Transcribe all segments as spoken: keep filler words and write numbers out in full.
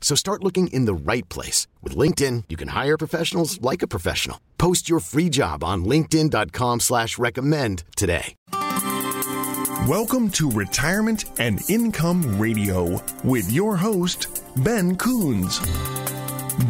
So start looking in the right place. With LinkedIn, you can hire professionals like a professional. Post your free job on linkedin.com slash recommend today. Welcome to Retirement and Income Radio with your host, Ben Coons.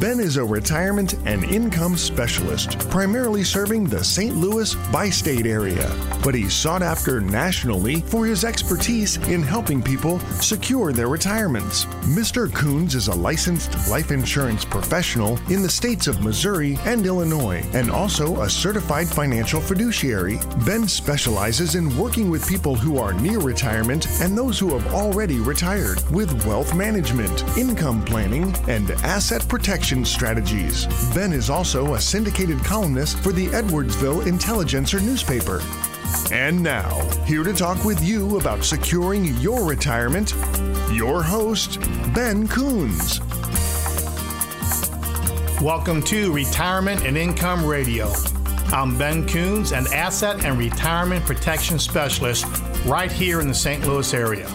Ben is a retirement and income specialist, primarily serving the Saint Louis Bi-State area, but he's sought after nationally for his expertise in helping people secure their retirements. Mister Coons is a licensed life insurance professional in the states of Missouri and Illinois, and also a certified financial fiduciary. Ben specializes in working with people who are near retirement and those who have already retired with wealth management, income planning, and asset protection strategies. Ben is also a syndicated columnist for the Edwardsville Intelligencer newspaper. And now, here to talk with you about securing your retirement, your host, Ben Coons. Welcome to Retirement and Income Radio. I'm Ben Coons, an asset and retirement protection specialist right here in the Saint Louis area.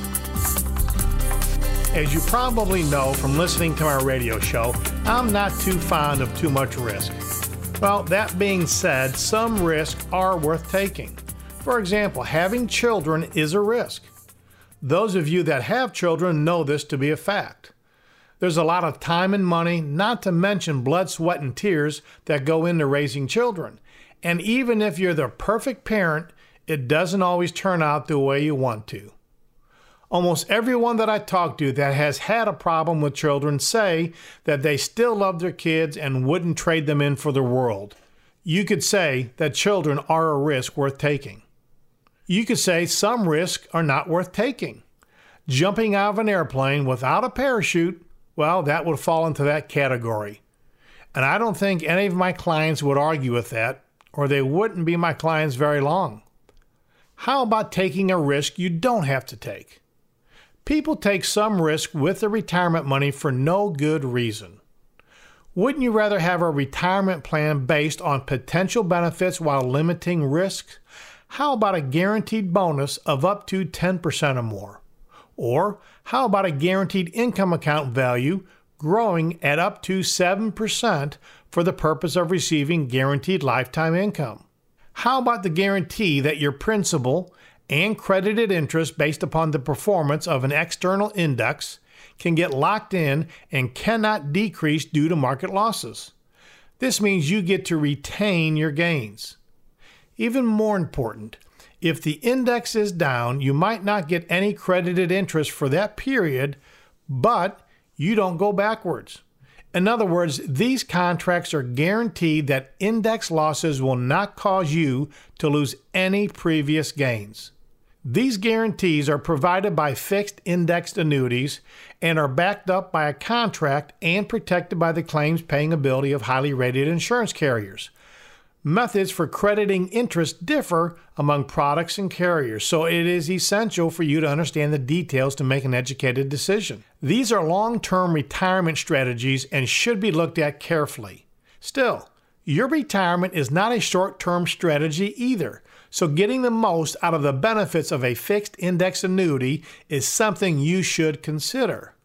As you probably know from listening to our radio show, I'm not too fond of too much risk. Well, that being said, some risks are worth taking. For example, having children is a risk. Those of you that have children know this to be a fact. There's a lot of time and money, not to mention blood, sweat, and tears that go into raising children. And even if you're the perfect parent, it doesn't always turn out the way you want to. Almost everyone that I talk to that has had a problem with children say that they still love their kids and wouldn't trade them in for the world. You could say that children are a risk worth taking. You could say some risks are not worth taking. Jumping out of an airplane without a parachute, well, that would fall into that category. And I don't think any of my clients would argue with that, or they wouldn't be my clients very long. How about taking a risk you don't have to take? People take some risk with their retirement money for no good reason. Wouldn't you rather have a retirement plan based on potential benefits while limiting risk? How about a guaranteed bonus of up to ten percent or more? Or how about a guaranteed income account value growing at up to seven percent for the purpose of receiving guaranteed lifetime income? How about the guarantee that your principal and credited interest based upon the performance of an external index can get locked in and cannot decrease due to market losses? This means you get to retain your gains. Even more important, if the index is down, you might not get any credited interest for that period, but you don't go backwards. In other words, these contracts are guaranteed that index losses will not cause you to lose any previous gains. These guarantees are provided by fixed indexed annuities and are backed up by a contract and protected by the claims paying ability of highly rated insurance carriers. Methods for crediting interest differ among products and carriers, so it is essential for you to understand the details to make an educated decision. These are long-term retirement strategies and should be looked at carefully. Still, your retirement is not a short-term strategy either. So getting the most out of the benefits of a fixed index annuity is something you should consider.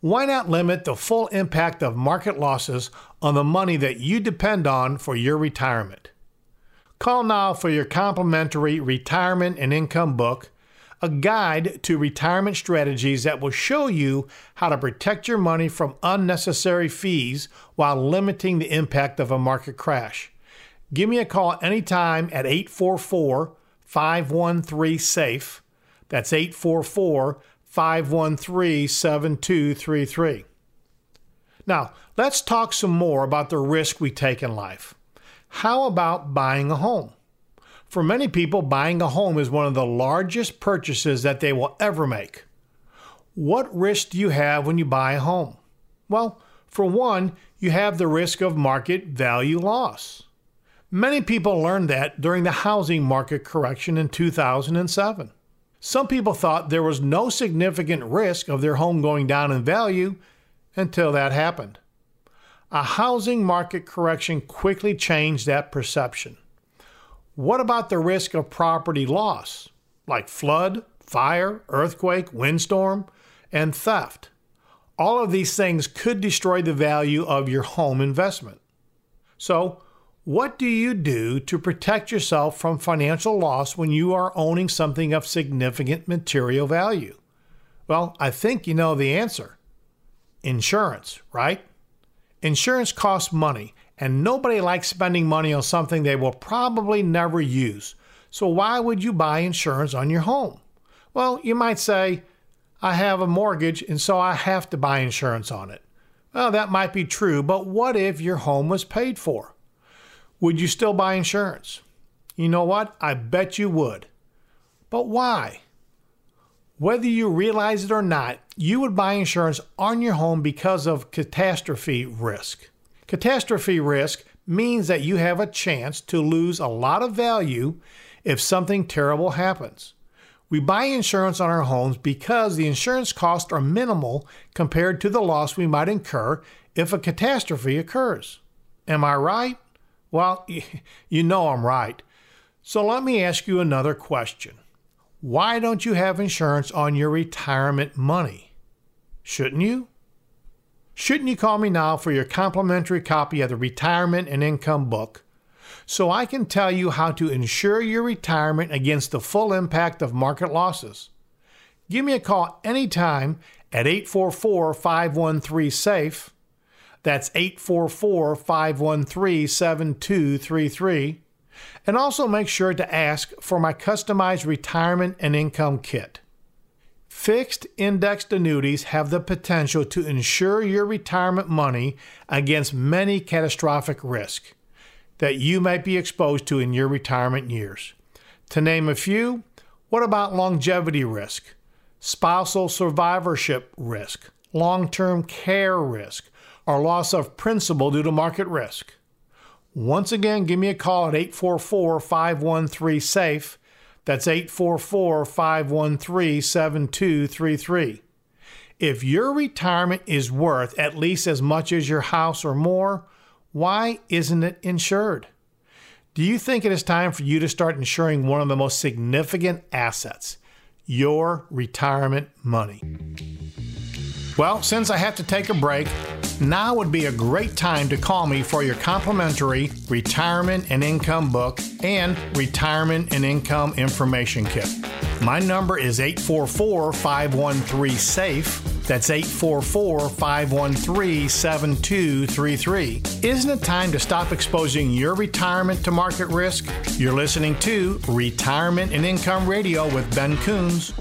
Why not limit the full impact of market losses on the money that you depend on for your retirement? Call now for your complimentary retirement and income book. a guide to retirement strategies that will show you how to protect your money from unnecessary fees while limiting the impact of a market crash. Give me a call anytime at eight four four, five one three, SAFE. That's eight four four, five one three, seven two three three. Now, let's talk some more about the risk we take in life. How about buying a home? For many people, buying a home is one of the largest purchases that they will ever make. What risk do you have when you buy a home? Well, for one, you have the risk of market value loss. Many people learned that during the housing market correction in two thousand seven. Some people thought there was no significant risk of their home going down in value until that happened. A housing market correction quickly changed that perception. What about the risk of property loss, like flood, fire, earthquake, windstorm, and theft? All of these things could destroy the value of your home investment. So, what do you do to protect yourself from financial loss when you are owning something of significant material value? Well, I think you know the answer. Insurance, right? Insurance costs money. And nobody likes spending money on something they will probably never use. So why would you buy insurance on your home? Well, you might say, I have a mortgage and so I have to buy insurance on it. Well, that might be true, but what if your home was paid for? Would you still buy insurance? You know what? I bet you would. But why? Whether you realize it or not, you would buy insurance on your home because of catastrophe risk. Catastrophe risk means that you have a chance to lose a lot of value if something terrible happens. We buy insurance on our homes because the insurance costs are minimal compared to the loss we might incur if a catastrophe occurs. Am I right? Well, you know I'm right. So let me ask you another question. Why don't you have insurance on your retirement money? Shouldn't you? Shouldn't you call me now for your complimentary copy of the Retirement and Income book so I can tell you how to insure your retirement against the full impact of market losses? Give me a call anytime at eight four four, five one three, SAFE. That's eight four four, five one three, seven two three three. And also make sure to ask for my customized Retirement and Income kit. Fixed indexed annuities have the potential to insure your retirement money against many catastrophic risks that you might be exposed to in your retirement years. To name a few, what about longevity risk, spousal survivorship risk, long-term care risk, or loss of principal due to market risk? Once again, give me a call at eight four four, five one three, SAFE. That's eight four four, five one three, seven two three three. If your retirement is worth at least as much as your house or more, why isn't it insured? Do you think it is time for you to start insuring one of the most significant assets, your retirement money? Well, since I have to take a break, now would be a great time to call me for your complimentary Retirement and Income book and Retirement and Income information kit. My number is eight four four, five one three, SAFE. That's eight four four, five one three, seven two three three. Isn't it time to stop exposing your retirement to market risk? You're listening to Retirement and Income Radio with Ben Coons.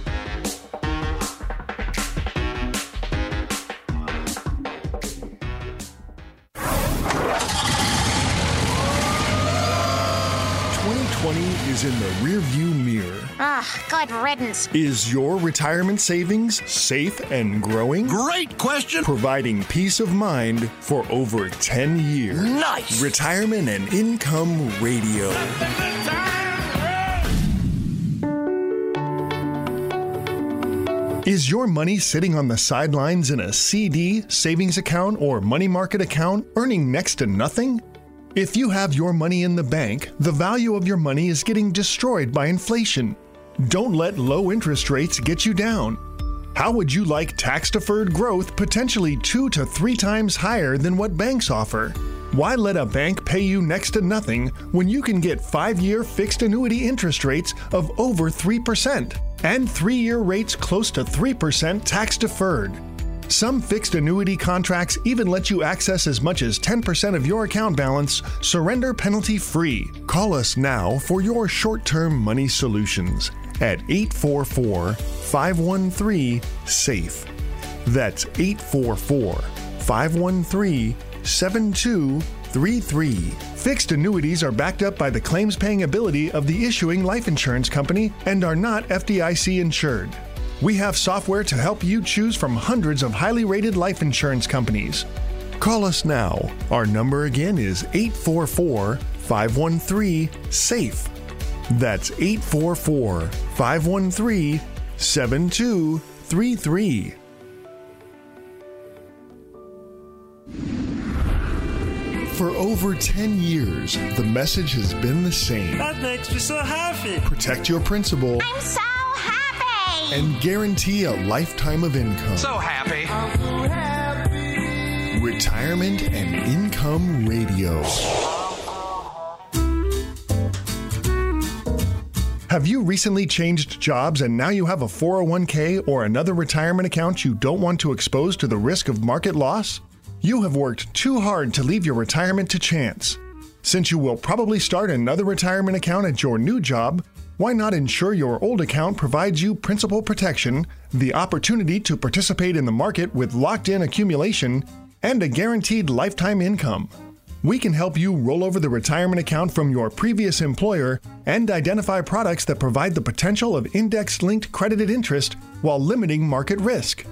Is in the rearview mirror. Ah, good riddance. Is your retirement savings safe and growing? Great question. Providing peace of mind for over ten years. Nice. Retirement and Income Radio. Is your money sitting on the sidelines in a C D, savings account, or money market account, earning next to nothing? If you have your money in the bank, the value of your money is getting destroyed by inflation. Don't let low interest rates get you down. How would you like tax-deferred growth potentially two to three times higher than what banks offer? Why let a bank pay you next to nothing when you can get five-year fixed annuity interest rates of over three percent? and three-year rates close to three percent tax-deferred. Some fixed annuity contracts even let you access as much as ten percent of your account balance, surrender penalty-free. Call us now for your short-term money solutions at eight four four, five one three, SAFE. That's eight four four, five one three, seven two three three. Fixed annuities are backed up by the claims-paying ability of the issuing life insurance company and are not F D I C insured. We have software to help you choose from hundreds of highly rated life insurance companies. Call us now. Our number again is eight four four, five one three, SAFE. That's eight four four, five one three, seven two three three. For over ten years, the message has been the same. That makes me so happy. Protect your principal. I'm so happy. And guarantee a lifetime of income. So happy. I'm so happy. Retirement and Income Radio. Have you recently changed jobs and now you have a four oh one k or another retirement account you don't want to expose to the risk of market loss? You have worked too hard to leave your retirement to chance. Since you will probably start another retirement account at your new job, why not ensure your old account provides you principal protection, the opportunity to participate in the market with locked-in accumulation, and a guaranteed lifetime income? We can help you roll over the retirement account from your previous employer and identify products that provide the potential of index-linked credited interest while limiting market risk.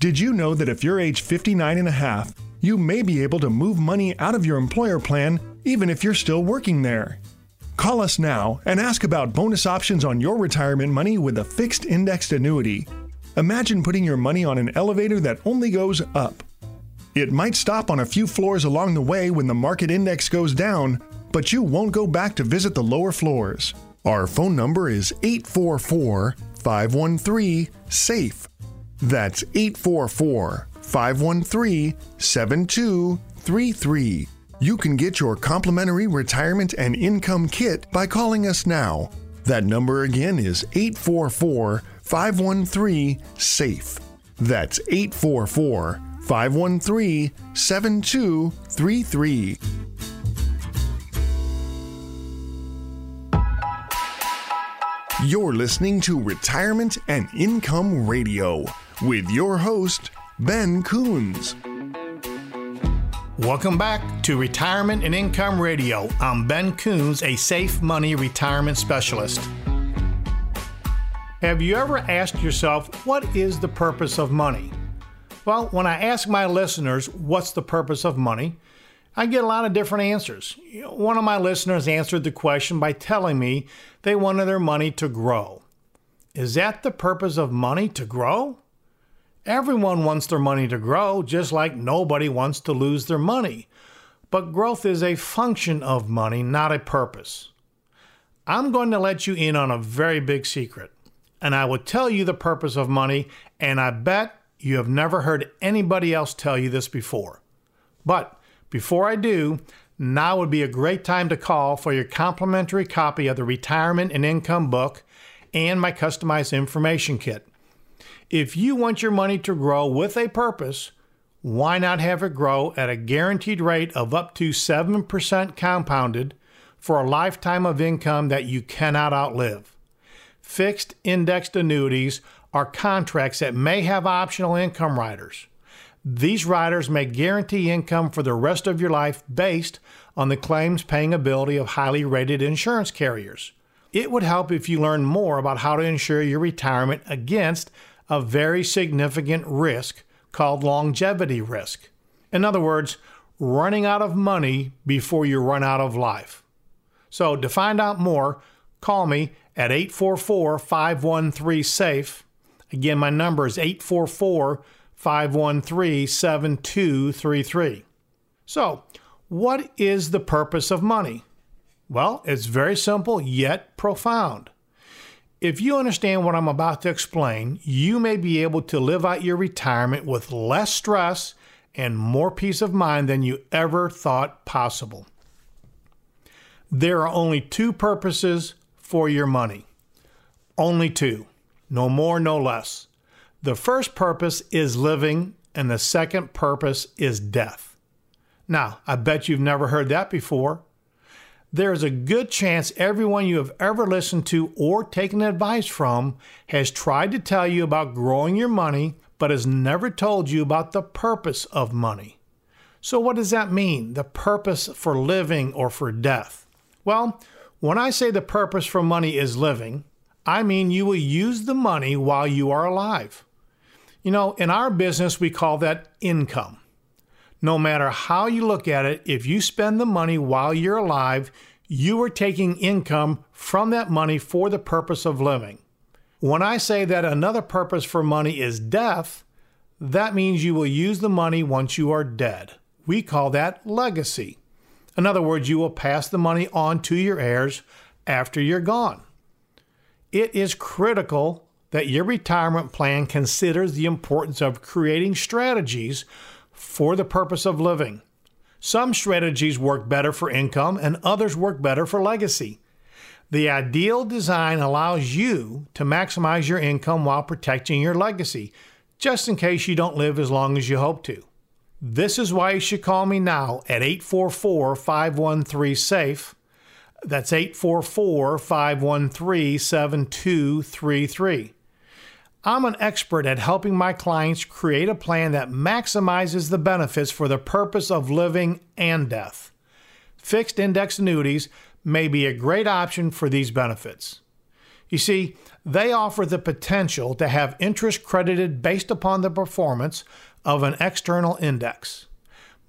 Did you know that if you're age fifty-nine and a half, you may be able to move money out of your employer plan even if you're still working there? Call us now and ask about bonus options on your retirement money with a fixed indexed annuity. Imagine putting your money on an elevator that only goes up. It might stop on a few floors along the way when the market index goes down, but you won't go back to visit the lower floors. Our phone number is eight four four, five one three, SAFE. That's eight four four, five one three, seven two three three. You can get your complimentary retirement and income kit by calling us now. That number again is eight four four, five one three, SAFE. That's eight four four, five one three, seven two three three. You're listening to Retirement and Income Radio with your host, Ben Coons. Welcome back to Retirement and Income Radio. I'm Ben Coons, a Safe Money Retirement Specialist. Have you ever asked yourself, what is the purpose of money? Well, when I ask my listeners, what's the purpose of money, I get a lot of different answers. One of my listeners answered the question by telling me they wanted their money to grow. Is that the purpose of money, to grow? Everyone wants their money to grow, just like nobody wants to lose their money. But growth is a function of money, not a purpose. I'm going to let you in on a very big secret, and I will tell you the purpose of money, and I bet you have never heard anybody else tell you this before. But before I do, now would be a great time to call for your complimentary copy of the Retirement and Income book and my customized information kit. If you want your money to grow with a purpose, why not have it grow at a guaranteed rate of up to seven percent compounded for a lifetime of income that you cannot outlive? Fixed indexed annuities are contracts that may have optional income riders. These riders may guarantee income for the rest of your life based on the claims paying ability of highly rated insurance carriers. It would help if you learn more about how to insure your retirement against a very significant risk called longevity risk. In other words, running out of money before you run out of life. So to find out more, call me at eight four four, five one three, SAFE. Again, my number is eight four four, five one three, seven two three three. So, what is the purpose of money? Well, it's very simple yet profound. If you understand what I'm about to explain, you may be able to live out your retirement with less stress and more peace of mind than you ever thought possible. There are only two purposes for your money. Only two. No more, no less. The first purpose is living, and the second purpose is death. Now, I bet you've never heard that before. There's a good chance everyone you have ever listened to or taken advice from has tried to tell you about growing your money, but has never told you about the purpose of money. So what does that mean, the purpose for living or for death? Well, when I say the purpose for money is living, I mean you will use the money while you are alive. You know, in our business, we call that income. No matter how you look at it, if you spend the money while you're alive, you are taking income from that money for the purpose of living. When I say that another purpose for money is death, that means you will use the money once you are dead. We call that legacy. In other words, you will pass the money on to your heirs after you're gone. It is critical that your retirement plan considers the importance of creating strategies for the purpose of living. Some strategies work better for income and others work better for legacy. The ideal design allows you to maximize your income while protecting your legacy, just in case you don't live as long as you hope to. This is why you should call me now at eight four four, five one three, SAFE. That's eight four four, five one three, seven two three three. I'm an expert at helping my clients create a plan that maximizes the benefits for the purpose of living and death. Fixed index annuities may be a great option for these benefits. You see, they offer the potential to have interest credited based upon the performance of an external index.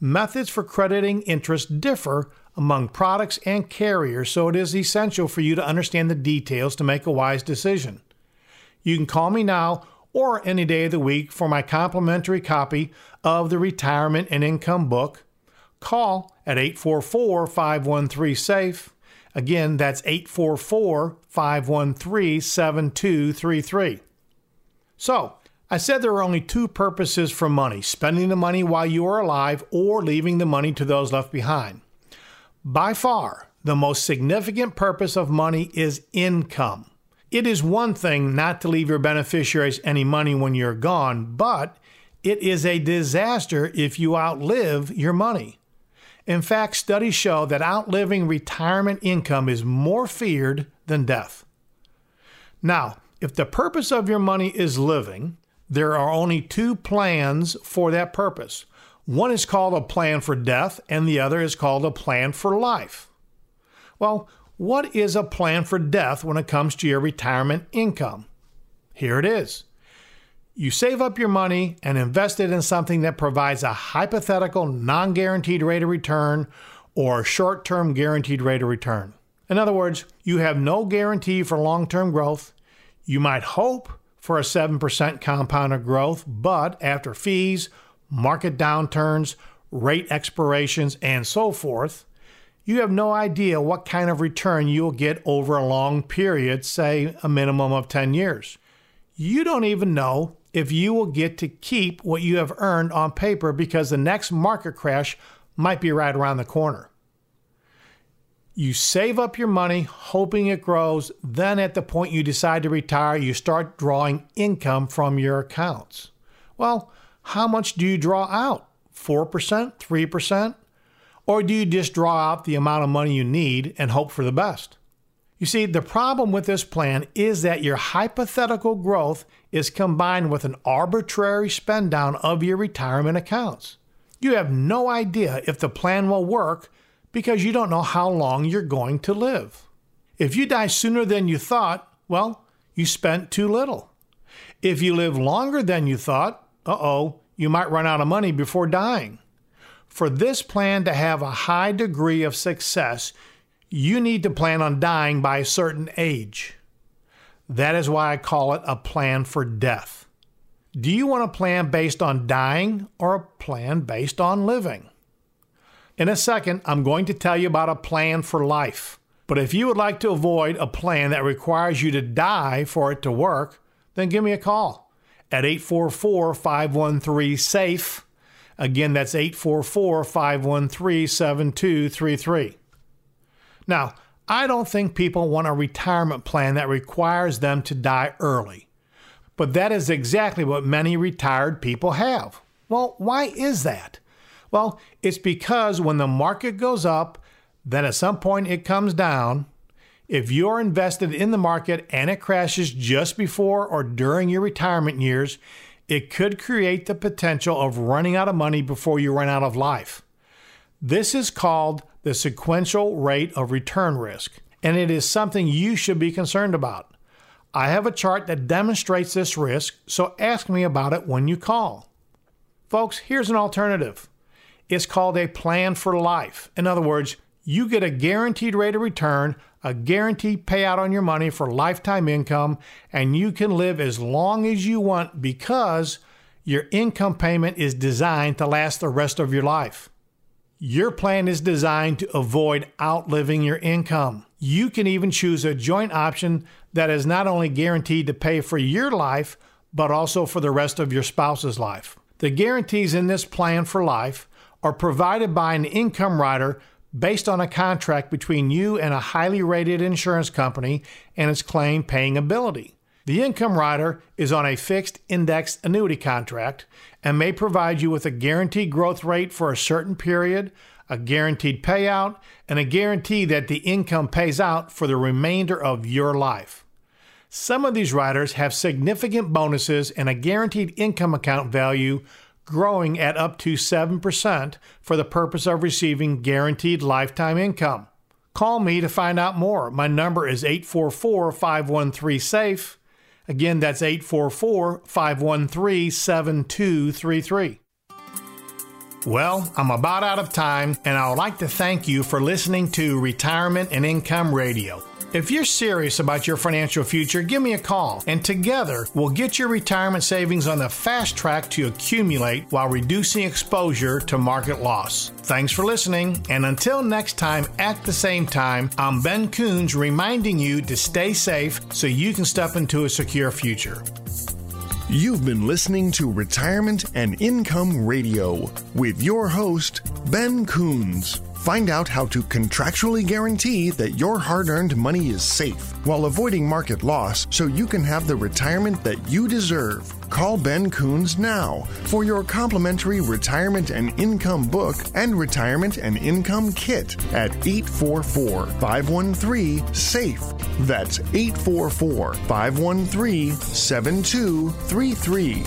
Methods for crediting interest differ among products and carriers, so it is essential for you to understand the details to make a wise decision. You can call me now or any day of the week for my complimentary copy of the Retirement and Income book. Call at eight four four, five one three, SAFE. Again, that's eight four four, five one three, seven two three three. So, I said there are only two purposes for money, spending the money while you are alive or leaving the money to those left behind. By far, the most significant purpose of money is income. It is one thing not to leave your beneficiaries any money when you're gone, but it is a disaster if you outlive your money. In fact, studies show that outliving retirement income is more feared than death. Now, if the purpose of your money is living, there are only two plans for that purpose. One is called a plan for death, and the other is called a plan for life. Well, what is a plan for death when it comes to your retirement income? Here it is. You save up your money and invest it in something that provides a hypothetical non-guaranteed rate of return or short-term guaranteed rate of return. In other words, you have no guarantee for long-term growth. You might hope for a seven percent compounded growth, but after fees, market downturns, rate expirations, and so forth, you have no idea what kind of return you'll get over a long period, say a minimum of ten years. You don't even know if you will get to keep what you have earned on paper because the next market crash might be right around the corner. You save up your money, hoping it grows. Then at the point you decide to retire, you start drawing income from your accounts. Well, how much do you draw out? four percent? three percent? Or do you just draw out the amount of money you need and hope for the best? You see, the problem with this plan is that your hypothetical growth is combined with an arbitrary spend down of your retirement accounts. You have no idea if the plan will work because you don't know how long you're going to live. If you die sooner than you thought, well, you spent too little. If you live longer than you thought, uh-oh, you might run out of money before dying. For this plan to have a high degree of success, you need to plan on dying by a certain age. That is why I call it a plan for death. Do you want a plan based on dying or a plan based on living? In a second, I'm going to tell you about a plan for life. But if you would like to avoid a plan that requires you to die for it to work, then give me a call at eight four four, five one three, SAFE. Again, that's eight four four, five one three, seven two three three. Now, I don't think people want a retirement plan that requires them to die early. But that is exactly what many retired people have. Well, why is that? Well, it's because when the market goes up, then at some point it comes down. If you're invested in the market and it crashes just before or during your retirement years, it could create the potential of running out of money before you run out of life. This is called the sequential rate of return risk, and it is something you should be concerned about. I have a chart that demonstrates this risk, so ask me about it when you call. Folks, here's an alternative. It's called a plan for life. In other words, you get a guaranteed rate of return, a guaranteed payout on your money for lifetime income, and you can live as long as you want because your income payment is designed to last the rest of your life. Your plan is designed to avoid outliving your income. You can even choose a joint option that is not only guaranteed to pay for your life, but also for the rest of your spouse's life. The guarantees in this plan for life are provided by an income rider based on a contract between you and a highly rated insurance company and its claim paying ability. The income rider is on a fixed index annuity contract and may provide you with a guaranteed growth rate for a certain period, a guaranteed payout, and a guarantee that the income pays out for the remainder of your life. Some of these riders have significant bonuses and a guaranteed income account value growing at up to seven percent for the purpose of receiving guaranteed lifetime income. Call me to find out more. My number is eight four four, five one three, SAFE. Again, that's eight four four, five one three, seven two three three. Well, I'm about out of time, and I would like to thank you for listening to Retirement and Income Radio. If you're serious about your financial future, give me a call, and together we'll get your retirement savings on the fast track to accumulate while reducing exposure to market loss. Thanks for listening, and until next time at the same time, I'm Ben Coons reminding you to stay safe so you can step into a secure future. You've been listening to Retirement and Income Radio with your host, Ben Coons. Find out how to contractually guarantee that your hard-earned money is safe while avoiding market loss so you can have the retirement that you deserve. Call Ben Coons now for your complimentary Retirement and Income book and Retirement and Income Kit at eight four four, five one three, SAFE. That's eight four four, five one three, seven two three three.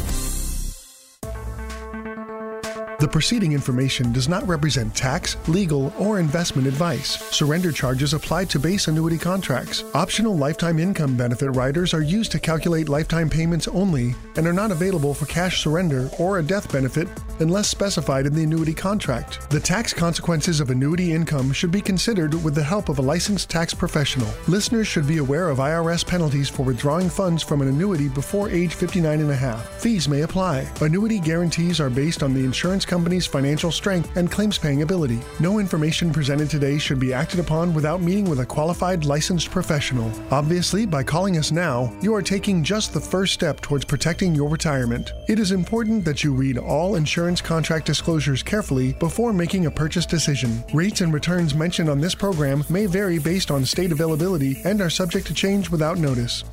The preceding information does not represent tax, legal, or investment advice. Surrender charges apply to base annuity contracts. Optional lifetime income benefit riders are used to calculate lifetime payments only and are not available for cash surrender or a death benefit unless specified in the annuity contract. The tax consequences of annuity income should be considered with the help of a licensed tax professional. Listeners should be aware of I R S penalties for withdrawing funds from an annuity before age fifty-nine and a half. Fees may apply. Annuity guarantees are based on the insurance company's financial strength and claims paying ability. No information presented today should be acted upon without meeting with a qualified licensed professional. Obviously, by calling us now, you are taking just the first step towards protecting your retirement. It is important that you read all insurance contract disclosures carefully before making a purchase decision. Rates and returns mentioned on this program may vary based on state availability and are subject to change without notice.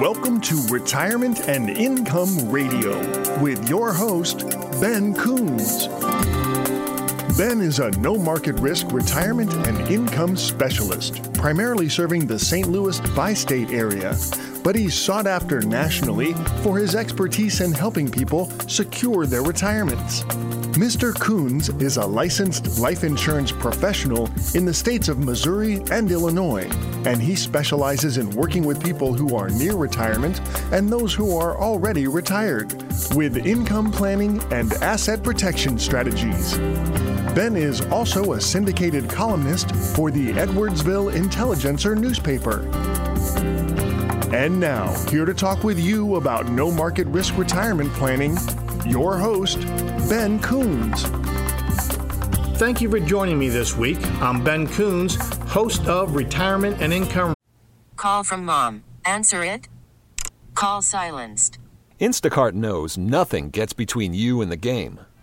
Welcome to Retirement and Income Radio with your host, Ben Coons. Ben is a no-market risk retirement and income specialist, primarily serving the Saint Louis Bi-State area, but he's sought after nationally for his expertise in helping people secure their retirements. Mister Coons is a licensed life insurance professional in the states of Missouri and Illinois, and he specializes in working with people who are near retirement and those who are already retired with income planning and asset protection strategies. Ben is also a syndicated columnist for the Edwardsville Intelligencer newspaper. And now, here to talk with you about no market risk retirement planning, your host, Ben Coons. Thank you for joining me this week. I'm Ben Coons, host of Retirement and Income. Call from mom. Answer it. Call silenced. Instacart knows nothing gets between you and the game.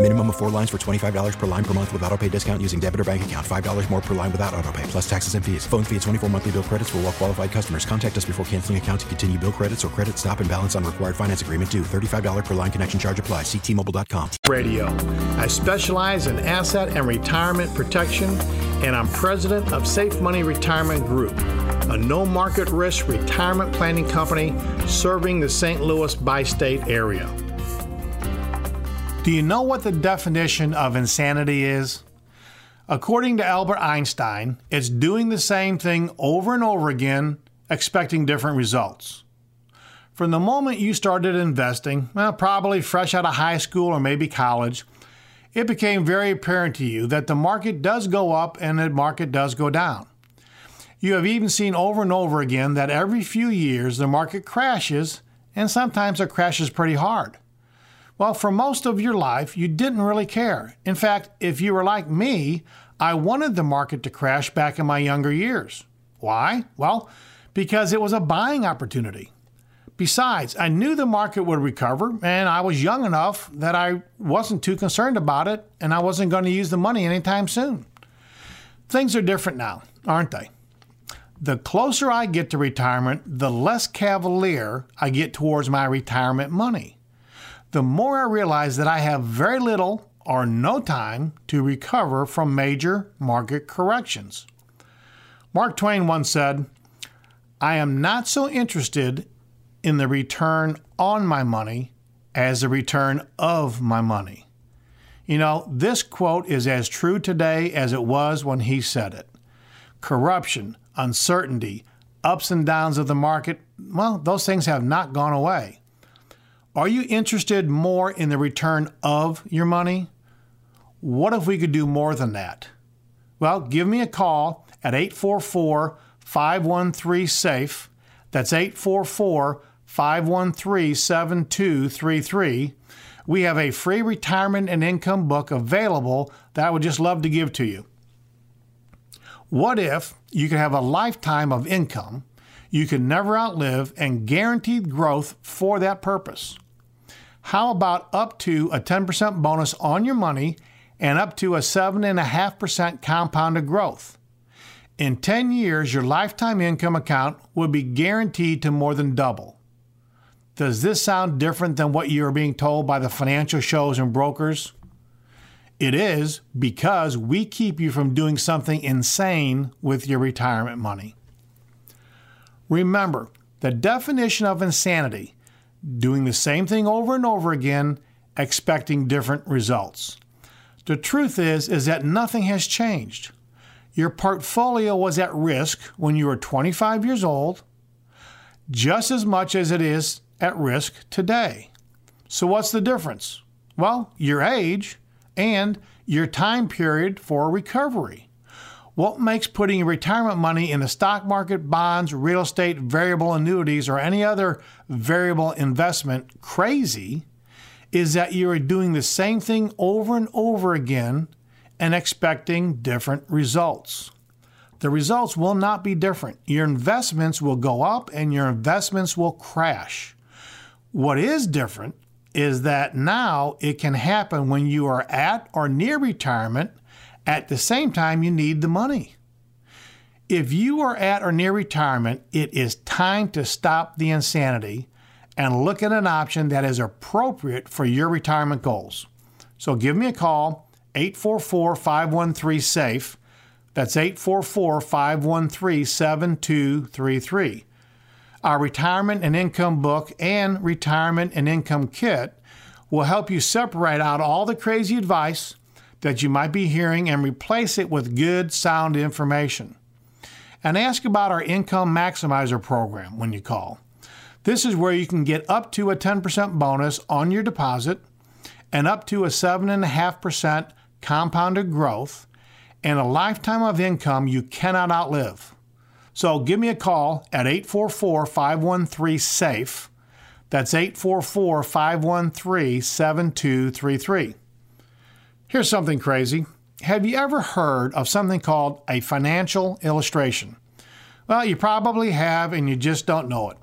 Minimum of four lines for twenty-five dollars per line per month with auto pay discount using debit or bank account. five dollars more per line without auto pay, plus taxes and fees. Phone fee at twenty-four monthly bill credits for well qualified customers. Contact us before canceling account to continue bill credits or credit stop and balance on required finance agreement due. thirty-five dollars per line connection charge applies. See T Mobile dot com. Radio. I specialize in asset and retirement protection, and I'm president of Safe Money Retirement Group, a no market risk retirement planning company serving the Saint Louis Bi-State area. Do you know what the definition of insanity is? According to Albert Einstein, it's doing the same thing over and over again, expecting different results. From the moment you started investing, well, probably fresh out of high school or maybe college, it became very apparent to you that the market does go up and the market does go down. You have even seen over and over again that every few years the market crashes, and sometimes it crashes pretty hard. Well, for most of your life, you didn't really care. In fact, if you were like me, I wanted the market to crash back in my younger years. Why? Well, because it was a buying opportunity. Besides, I knew the market would recover, and I was young enough that I wasn't too concerned about it, and I wasn't going to use the money anytime soon. Things are different now, aren't they? The closer I get to retirement, the less cavalier I get towards my retirement money. The more I realize that I have very little or no time to recover from major market corrections. Mark Twain once said, "I am not so interested in the return on my money as the return of my money." You know, this quote is as true today as it was when he said it. Corruption, uncertainty, ups and downs of the market, well, those things have not gone away. Are you interested more in the return of your money? What if we could do more than that? Well, give me a call at eight four four, five one three, SAFE. That's eight four four, five one three, seven two three three. We have a free retirement and income book available that I would just love to give to you. What if you could have a lifetime of income you could never outlive and guaranteed growth for that purpose? How about up to a ten percent bonus on your money and up to a seven point five percent compounded growth? In ten years, your lifetime income account would be guaranteed to more than double. Does this sound different than what you are being told by the financial shows and brokers? It is, because we keep you from doing something insane with your retirement money. Remember, the definition of insanity: doing the same thing over and over again, expecting different results. The truth is, is that nothing has changed. Your portfolio was at risk when you were twenty-five years old, just as much as it is at risk today. So what's the difference? Well, your age and your time period for recovery. What makes putting your retirement money in the stock market, bonds, real estate, variable annuities, or any other variable investment crazy is that you are doing the same thing over and over again and expecting different results. The results will not be different. Your investments will go up and your investments will crash. What is different is that now it can happen when you are at or near retirement. At the same time, you need the money. If you are at or near retirement, it is time to stop the insanity and look at an option that is appropriate for your retirement goals. So give me a call, eight four four, five one three, SAFE. That's eight four four, five one three, seven two three three. Our Retirement and Income Book and Retirement and Income Kit will help you separate out all the crazy advice that you might be hearing and replace it with good, sound information. And ask about our Income Maximizer program when you call. This is where you can get up to a ten percent bonus on your deposit and up to a seven point five percent compounded growth and a lifetime of income you cannot outlive. So give me a call at eight four four, five one three, SAFE. That's eight four four, five one three, seven two three three. Here's something crazy. Have you ever heard of something called a financial illustration? Well, you probably have, and you just don't know it.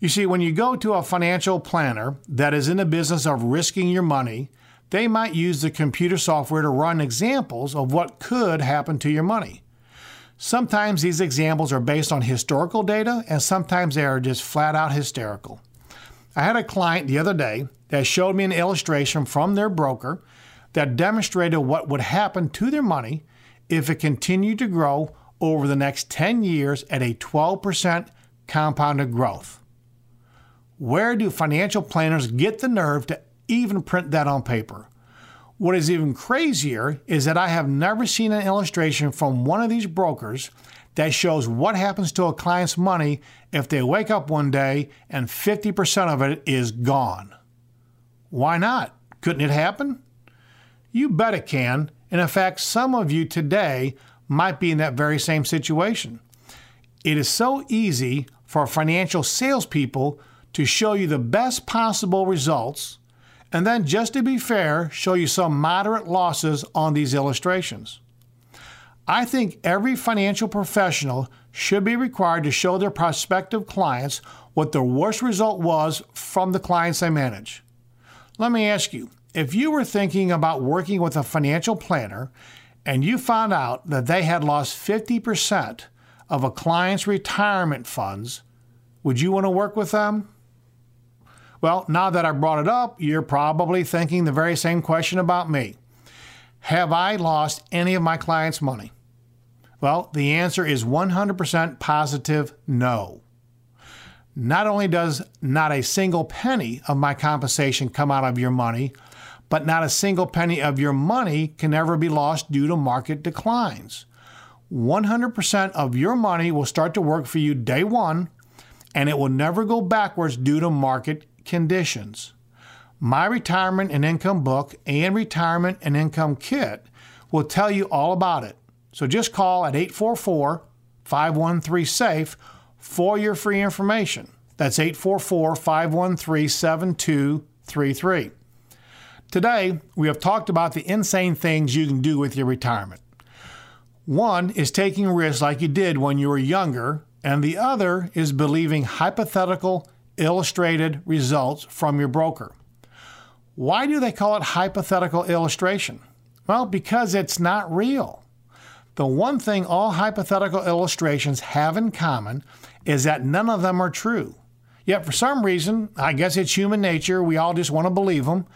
You see, when you go to a financial planner that is in the business of risking your money, they might use the computer software to run examples of what could happen to your money. Sometimes these examples are based on historical data, and sometimes they are just flat out hysterical. I had a client the other day that showed me an illustration from their broker that demonstrated what would happen to their money if it continued to grow over the next ten years at a twelve percent compounded growth. Where do financial planners get the nerve to even print that on paper? What is even crazier is that I have never seen an illustration from one of these brokers that shows what happens to a client's money if they wake up one day and fifty percent of it is gone. Why not? Couldn't it happen? You bet it can, and in fact, some of you today might be in that very same situation. It is so easy for financial salespeople to show you the best possible results, and then, just to be fair, show you some moderate losses on these illustrations. I think every financial professional should be required to show their prospective clients what the worst result was from the clients they manage. Let me ask you, if you were thinking about working with a financial planner and you found out that they had lost fifty percent of a client's retirement funds, would you want to work with them? Well, now that I brought it up, you're probably thinking the very same question about me. Have I lost any of my clients' money? Well, the answer is one hundred percent positive no. Not only does not a single penny of my compensation come out of your money, but not a single penny of your money can ever be lost due to market declines. one hundred percent of your money will start to work for you day one, and it will never go backwards due to market conditions. My Retirement and Income Book and Retirement and Income Kit will tell you all about it. So just call at eight four four, five one three, SAFE for your free information. That's eight four four, five one three, seven two three three. Today, we have talked about the insane things you can do with your retirement. One is taking risks like you did when you were younger, and the other is believing hypothetical, illustrated results from your broker. Why do they call it hypothetical illustration? Well, because it's not real. The one thing all hypothetical illustrations have in common is that none of them are true. Yet for some reason, I guess it's human nature, we all just want to believe them.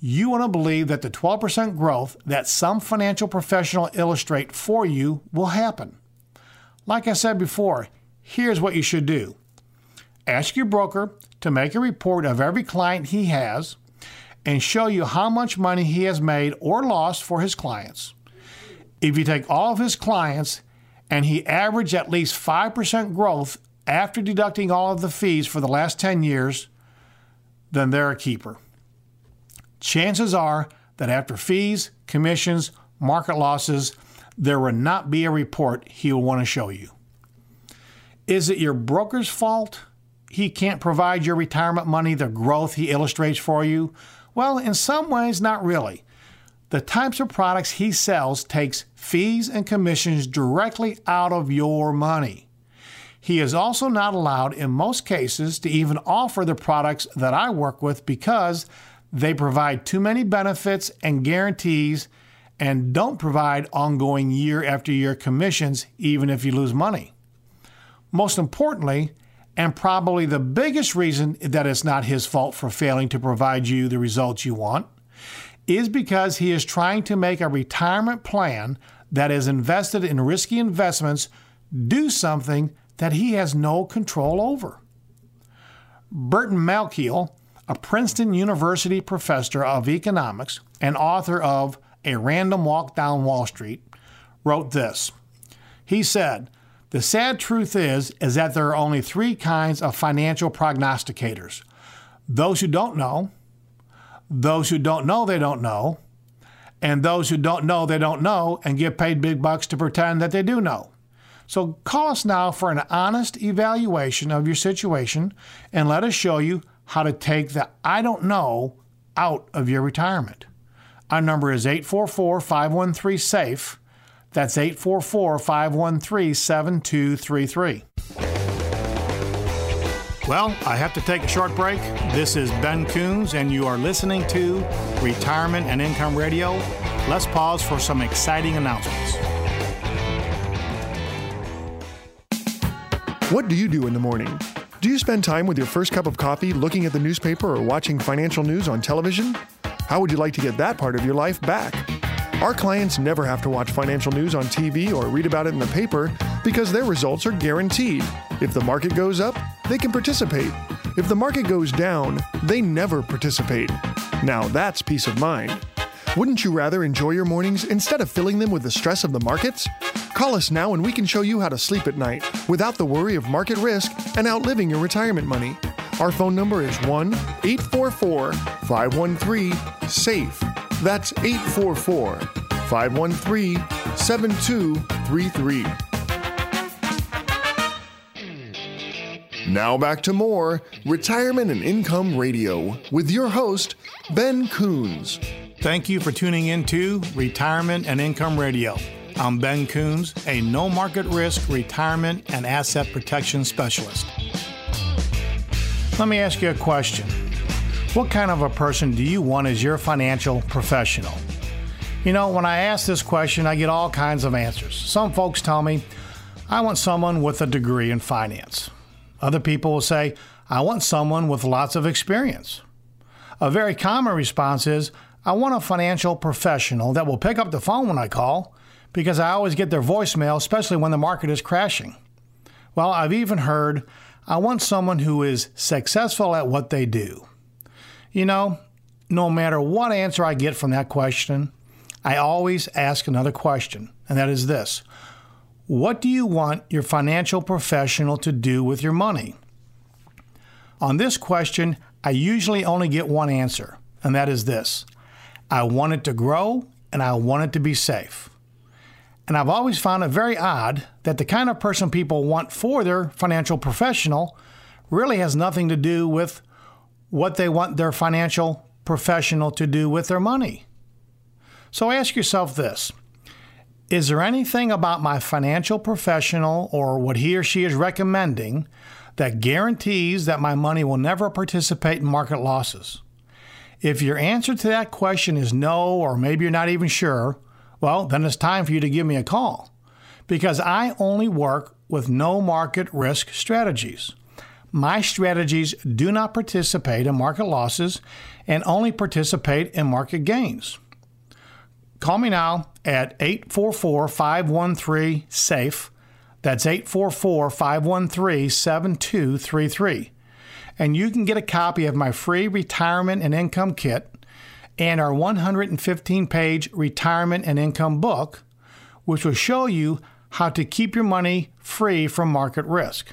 You want to believe that the twelve percent growth that some financial professional illustrate for you will happen. Like I said before, here's what you should do. Ask your broker to make a report of every client he has and show you how much money he has made or lost for his clients. If you take all of his clients and he averaged at least five percent growth after deducting all of the fees for the last ten years, then they're a keeper. Chances are that after fees, commissions, market losses, there will not be a report he will want to show you. Is it your broker's fault he can't provide your retirement money the growth he illustrates for you? Well, in some ways, not really. The types of products he sells takes fees and commissions directly out of your money. He is also not allowed, in most cases, to even offer the products that I work with because they provide too many benefits and guarantees and don't provide ongoing year after year commissions, even if you lose money. Most importantly, and probably the biggest reason that it's not his fault for failing to provide you the results you want is because he is trying to make a retirement plan that is invested in risky investments do something that he has no control over. Burton Malkiel, a Princeton University professor of economics and author of A Random Walk Down Wall Street, wrote this. He said, "The sad truth is, is that there are only three kinds of financial prognosticators: those who don't know, those who don't know they don't know, and those who don't know they don't know and get paid big bucks to pretend that they do know." So call us now for an honest evaluation of your situation and let us show you how to take the I don't know out of your retirement. Our number is eight four four, five one three, S A F E. That's eight four four, five one three, seven two three three. Well, I have to take a short break. This is Ben Coons, and you are listening to Retirement and Income Radio. Let's pause for some exciting announcements. What do you do in the morning? Do you spend time with your first cup of coffee looking at the newspaper or watching financial news on television? How would you like to get that part of your life back? Our clients never have to watch financial news on T V or read about it in the paper because their results are guaranteed. If the market goes up, they can participate. If the market goes down, they never participate. Now that's peace of mind. Wouldn't you rather enjoy your mornings instead of filling them with the stress of the markets? Call us now and we can show you how to sleep at night without the worry of market risk and outliving your retirement money. Our phone number is one eight four four, five one three, S A F E. That's eight four four, five one three, seven two three three. Now back to more Retirement and Income Radio with your host, Ben Coons. Thank you for tuning in to Retirement and Income Radio. I'm Ben Coons, a no-market risk retirement and asset protection specialist. Let me ask you a question. What kind of a person do you want as your financial professional? You know, when I ask this question, I get all kinds of answers. Some folks tell me, I want someone with a degree in finance. Other people will say, I want someone with lots of experience. A very common response is, I want a financial professional that will pick up the phone when I call, because I always get their voicemail, especially when the market is crashing. Well, I've even heard, I want someone who is successful at what they do. You know, no matter what answer I get from that question, I always ask another question, and that is this. What do you want your financial professional to do with your money? On this question, I usually only get one answer, and that is this. I want it to grow, and I want it to be safe. And I've always found it very odd that the kind of person people want for their financial professional really has nothing to do with what they want their financial professional to do with their money. So ask yourself this. Is there anything about my financial professional or what he or she is recommending that guarantees that my money will never participate in market losses? If your answer to that question is no, or maybe you're not even sure, well, then it's time for you to give me a call, because I only work with no market risk strategies. My strategies do not participate in market losses and only participate in market gains. Call me now at eight four four, five one three, S A F E. That's eight four four, five one three, seven two three three. And you can get a copy of my free Retirement and Income Kit and our one hundred fifteen page Retirement and Income book, which will show you how to keep your money free from market risk.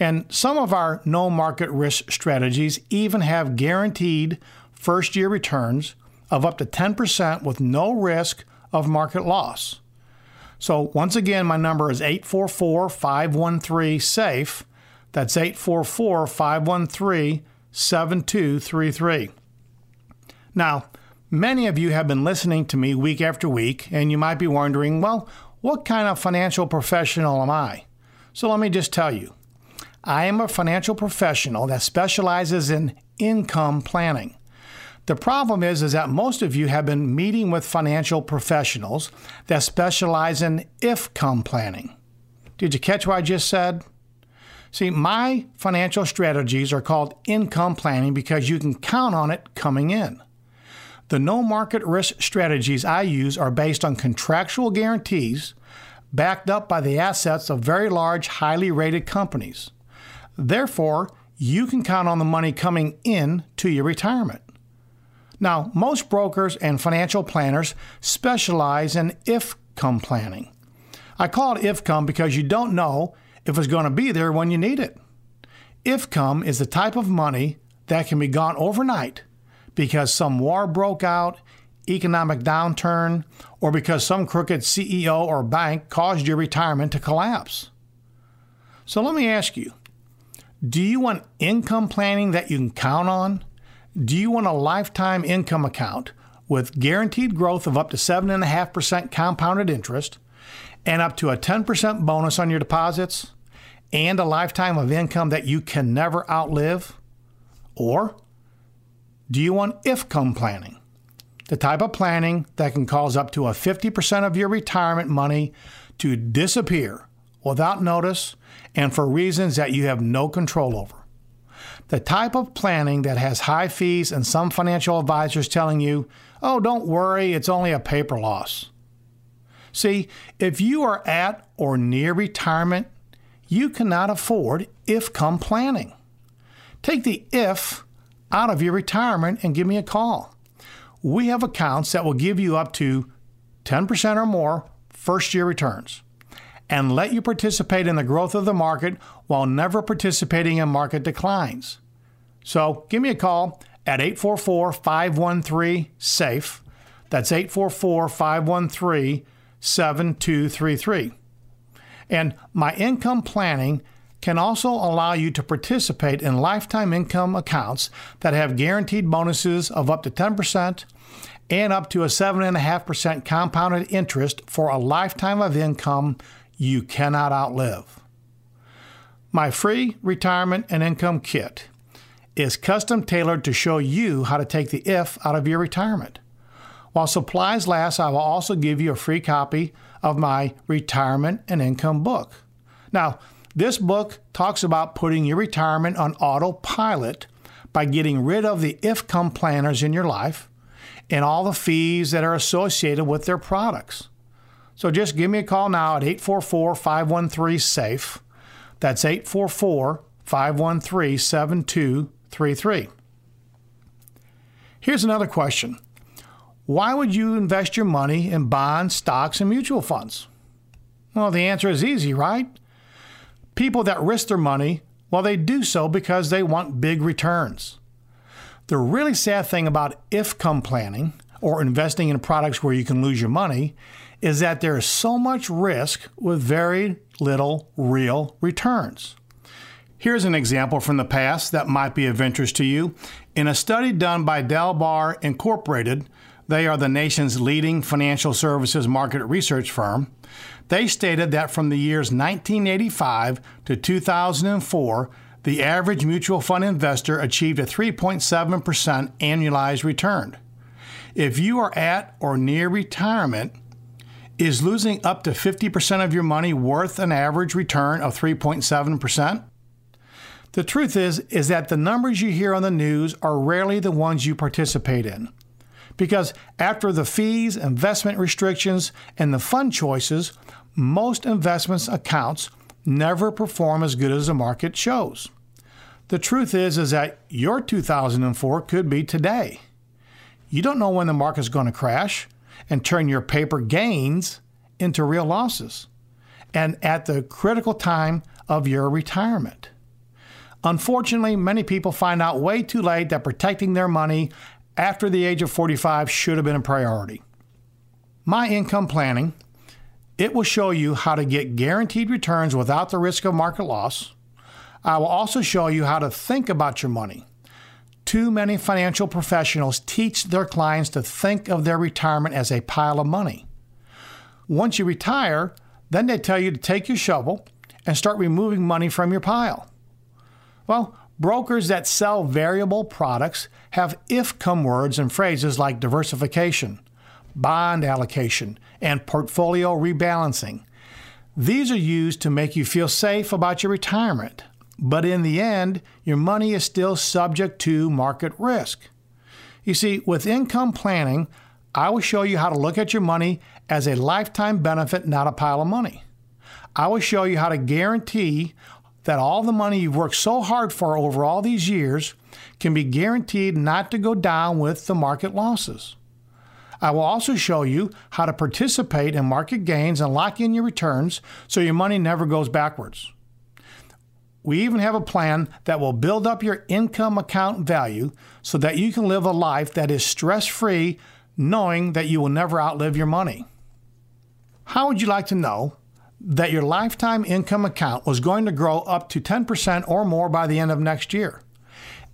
And some of our no-market risk strategies even have guaranteed first-year returns of up to ten percent with no risk of market loss. So once again, my number is eight four four, five one three, S A F E. That's eight four four, five one three, seven two three three. Now, many of you have been listening to me week after week, and you might be wondering, well, what kind of financial professional am I? So let me just tell you. I am a financial professional that specializes in income planning. The problem is, is that most of you have been meeting with financial professionals that specialize in if-come planning. Did you catch what I just said? See, my financial strategies are called income planning because you can count on it coming in. The no market risk strategies I use are based on contractual guarantees backed up by the assets of very large, highly rated companies. Therefore, you can count on the money coming in to your retirement. Now, most brokers and financial planners specialize in if-come planning. I call it if-come because you don't know if it's going to be there when you need it. If-come is the type of money that can be gone overnight because some war broke out, economic downturn, or because some crooked C E O or bank caused your retirement to collapse. So let me ask you, do you want income planning that you can count on? Do you want a lifetime income account with guaranteed growth of up to seven point five percent compounded interest and up to a ten percent bonus on your deposits and a lifetime of income that you can never outlive? Or do you want if-come planning? The type of planning that can cause up to a fifty percent of your retirement money to disappear without notice and for reasons that you have no control over. The type of planning that has high fees and some financial advisors telling you, oh, don't worry, it's only a paper loss. See, if you are at or near retirement, you cannot afford if-come planning. Take the if out of your retirement and give me a call. We have accounts that will give you up to ten percent or more first-year returns and let you participate in the growth of the market while never participating in market declines. So give me a call at eight four four, five one three, S A F E. That's eight four four, five one three, seven two three three. And my income planning can also allow you to participate in lifetime income accounts that have guaranteed bonuses of up to ten percent and up to a seven point five percent compounded interest for a lifetime of income you cannot outlive. My free retirement and income kit is custom tailored to show you how to take the if out of your retirement. While supplies last, I will also give you a free copy of my retirement and income book. Now, this book talks about putting your retirement on autopilot by getting rid of the if-come planners in your life and all the fees that are associated with their products. So just give me a call now at eight four four, five one three, S A F E. That's eight four four, five one three, seven two three three. Here's another question. Why would you invest your money in bonds, stocks, and mutual funds? Well, the answer is easy, right? People that risk their money, well, they do so because they want big returns. The really sad thing about if-come planning, or investing in products where you can lose your money, is that there is so much risk with very little real returns. Here's an example from the past that might be of interest to you. In a study done by Dalbar Incorporated, they are the nation's leading financial services market research firm. They stated that from the years nineteen eighty-five to two thousand four, the average mutual fund investor achieved a three point seven percent annualized return. If you are at or near retirement, is losing up to fifty percent of your money worth an average return of three point seven percent? The truth is, is that the numbers you hear on the news are rarely the ones you participate in. Because after the fees, investment restrictions, and the fund choices, most investments accounts never perform as good as the market shows. The truth is, is that your two thousand four could be today. You don't know when the market's going to crash and turn your paper gains into real losses, and at the critical time of your retirement. Unfortunately, many people find out way too late that protecting their money after the age of forty-five should have been a priority. My income planning, it will show you how to get guaranteed returns without the risk of market loss. I will also show you how to think about your money. Too many financial professionals teach their clients to think of their retirement as a pile of money. Once you retire, then they tell you to take your shovel and start removing money from your pile. Well, brokers that sell variable products have if-come words and phrases like diversification, bond allocation, and portfolio rebalancing. These are used to make you feel safe about your retirement But in the end, your money is still subject to market risk. You see, with income planning, I will show you how to look at your money as a lifetime benefit, not a pile of money. I will show you how to guarantee that all the money you've worked so hard for over all these years can be guaranteed not to go down with the market losses. I will also show you how to participate in market gains and lock in your returns so your money never goes backwards. We even have a plan that will build up your income account value so that you can live a life that is stress-free, knowing that you will never outlive your money. How would you like to know that your lifetime income account was going to grow up to ten percent or more by the end of next year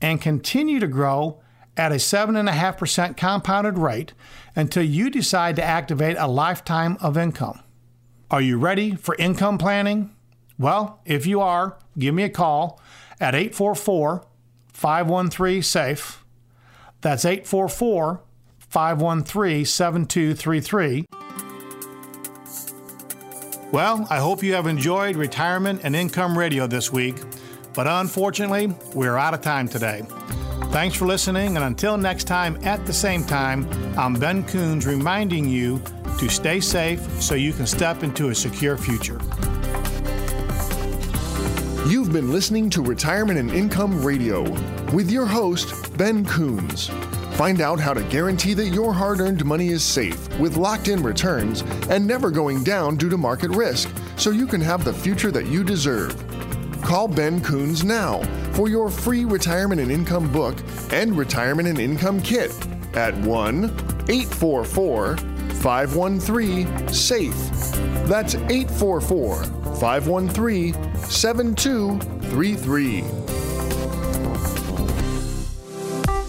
and continue to grow at a seven point five percent compounded rate until you decide to activate a lifetime of income? Are you ready for income planning? Well, if you are, give me a call at eight four four, five one three, SAFE. That's eight four four, five one three, seven two three three. Well, I hope you have enjoyed Retirement and Income Radio this week, but unfortunately, we're out of time today. Thanks for listening, and until next time at the same time, I'm Ben Coons reminding you to stay safe so you can step into a secure future. You've been listening to Retirement and Income Radio with your host, Ben Coons. Find out how to guarantee that your hard-earned money is safe with locked-in returns and never going down due to market risk so you can have the future that you deserve. Call Ben Coons now for your free Retirement and Income book and Retirement and Income kit at one eight four four, five one three, SAFE. That's eight four four, five one three, seven two three three.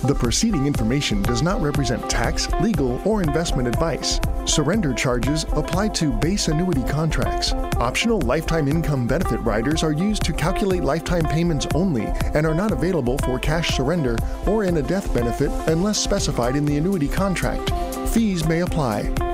The preceding information does not represent tax, legal, or investment advice. Surrender charges apply to base annuity contracts. Optional lifetime income benefit riders are used to calculate lifetime payments only and are not available for cash surrender or in a death benefit unless specified in the annuity contract. Fees may apply.